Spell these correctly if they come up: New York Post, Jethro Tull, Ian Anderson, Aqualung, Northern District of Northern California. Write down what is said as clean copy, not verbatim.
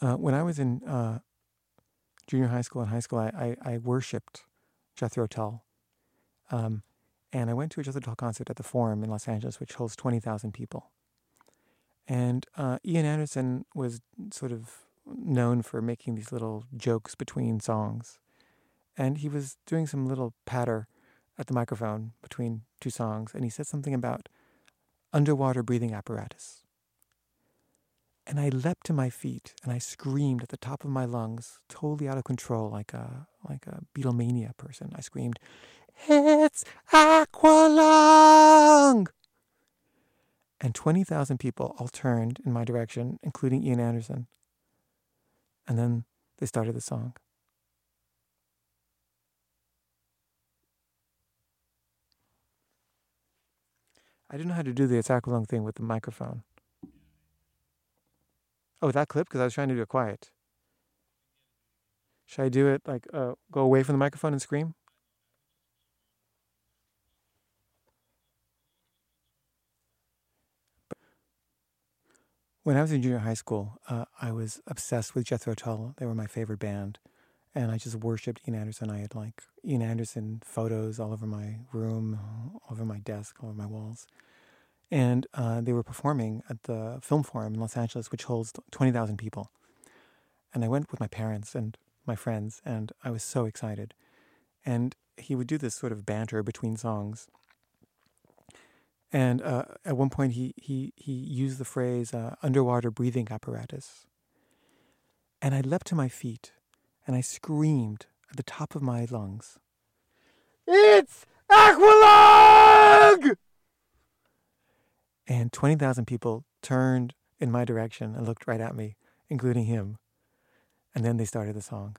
When I was in junior high school and high school, I worshipped Jethro Tull. And I went to a Jethro Tull concert at the Forum in Los Angeles, which holds 20,000 people. And Ian Anderson was sort of known for making these little jokes between songs. And he was doing some little patter at the microphone between two songs, and he said something about underwater breathing apparatus. And I leapt to my feet, and I screamed at the top of my lungs, totally out of control, like a Beatlemania person. I screamed, "It's Aqualung!" And 20,000 people all turned in my direction, including Ian Anderson. And then they started the song. I didn't know how to do the Aqualung thing with the microphone. Oh, that clip? Because I was trying to do it quiet. Should I do it, like, go away from the microphone and scream? When I was in junior high school, I was obsessed with Jethro Tull. They were my favorite band. And I just worshipped Ian Anderson. I had, like, Ian Anderson photos all over my room, all over my desk, all over my walls. And they were performing at the Film Forum in Los Angeles, which holds 20,000 people. And I went with my parents and my friends, and I was so excited. And he would do this sort of banter between songs. And at one point, he used the phrase underwater breathing apparatus. And I leapt to my feet, and I screamed at the top of my lungs, "It's Aqualung!" And 20,000 people turned in my direction and looked right at me, including him. And then they started the song.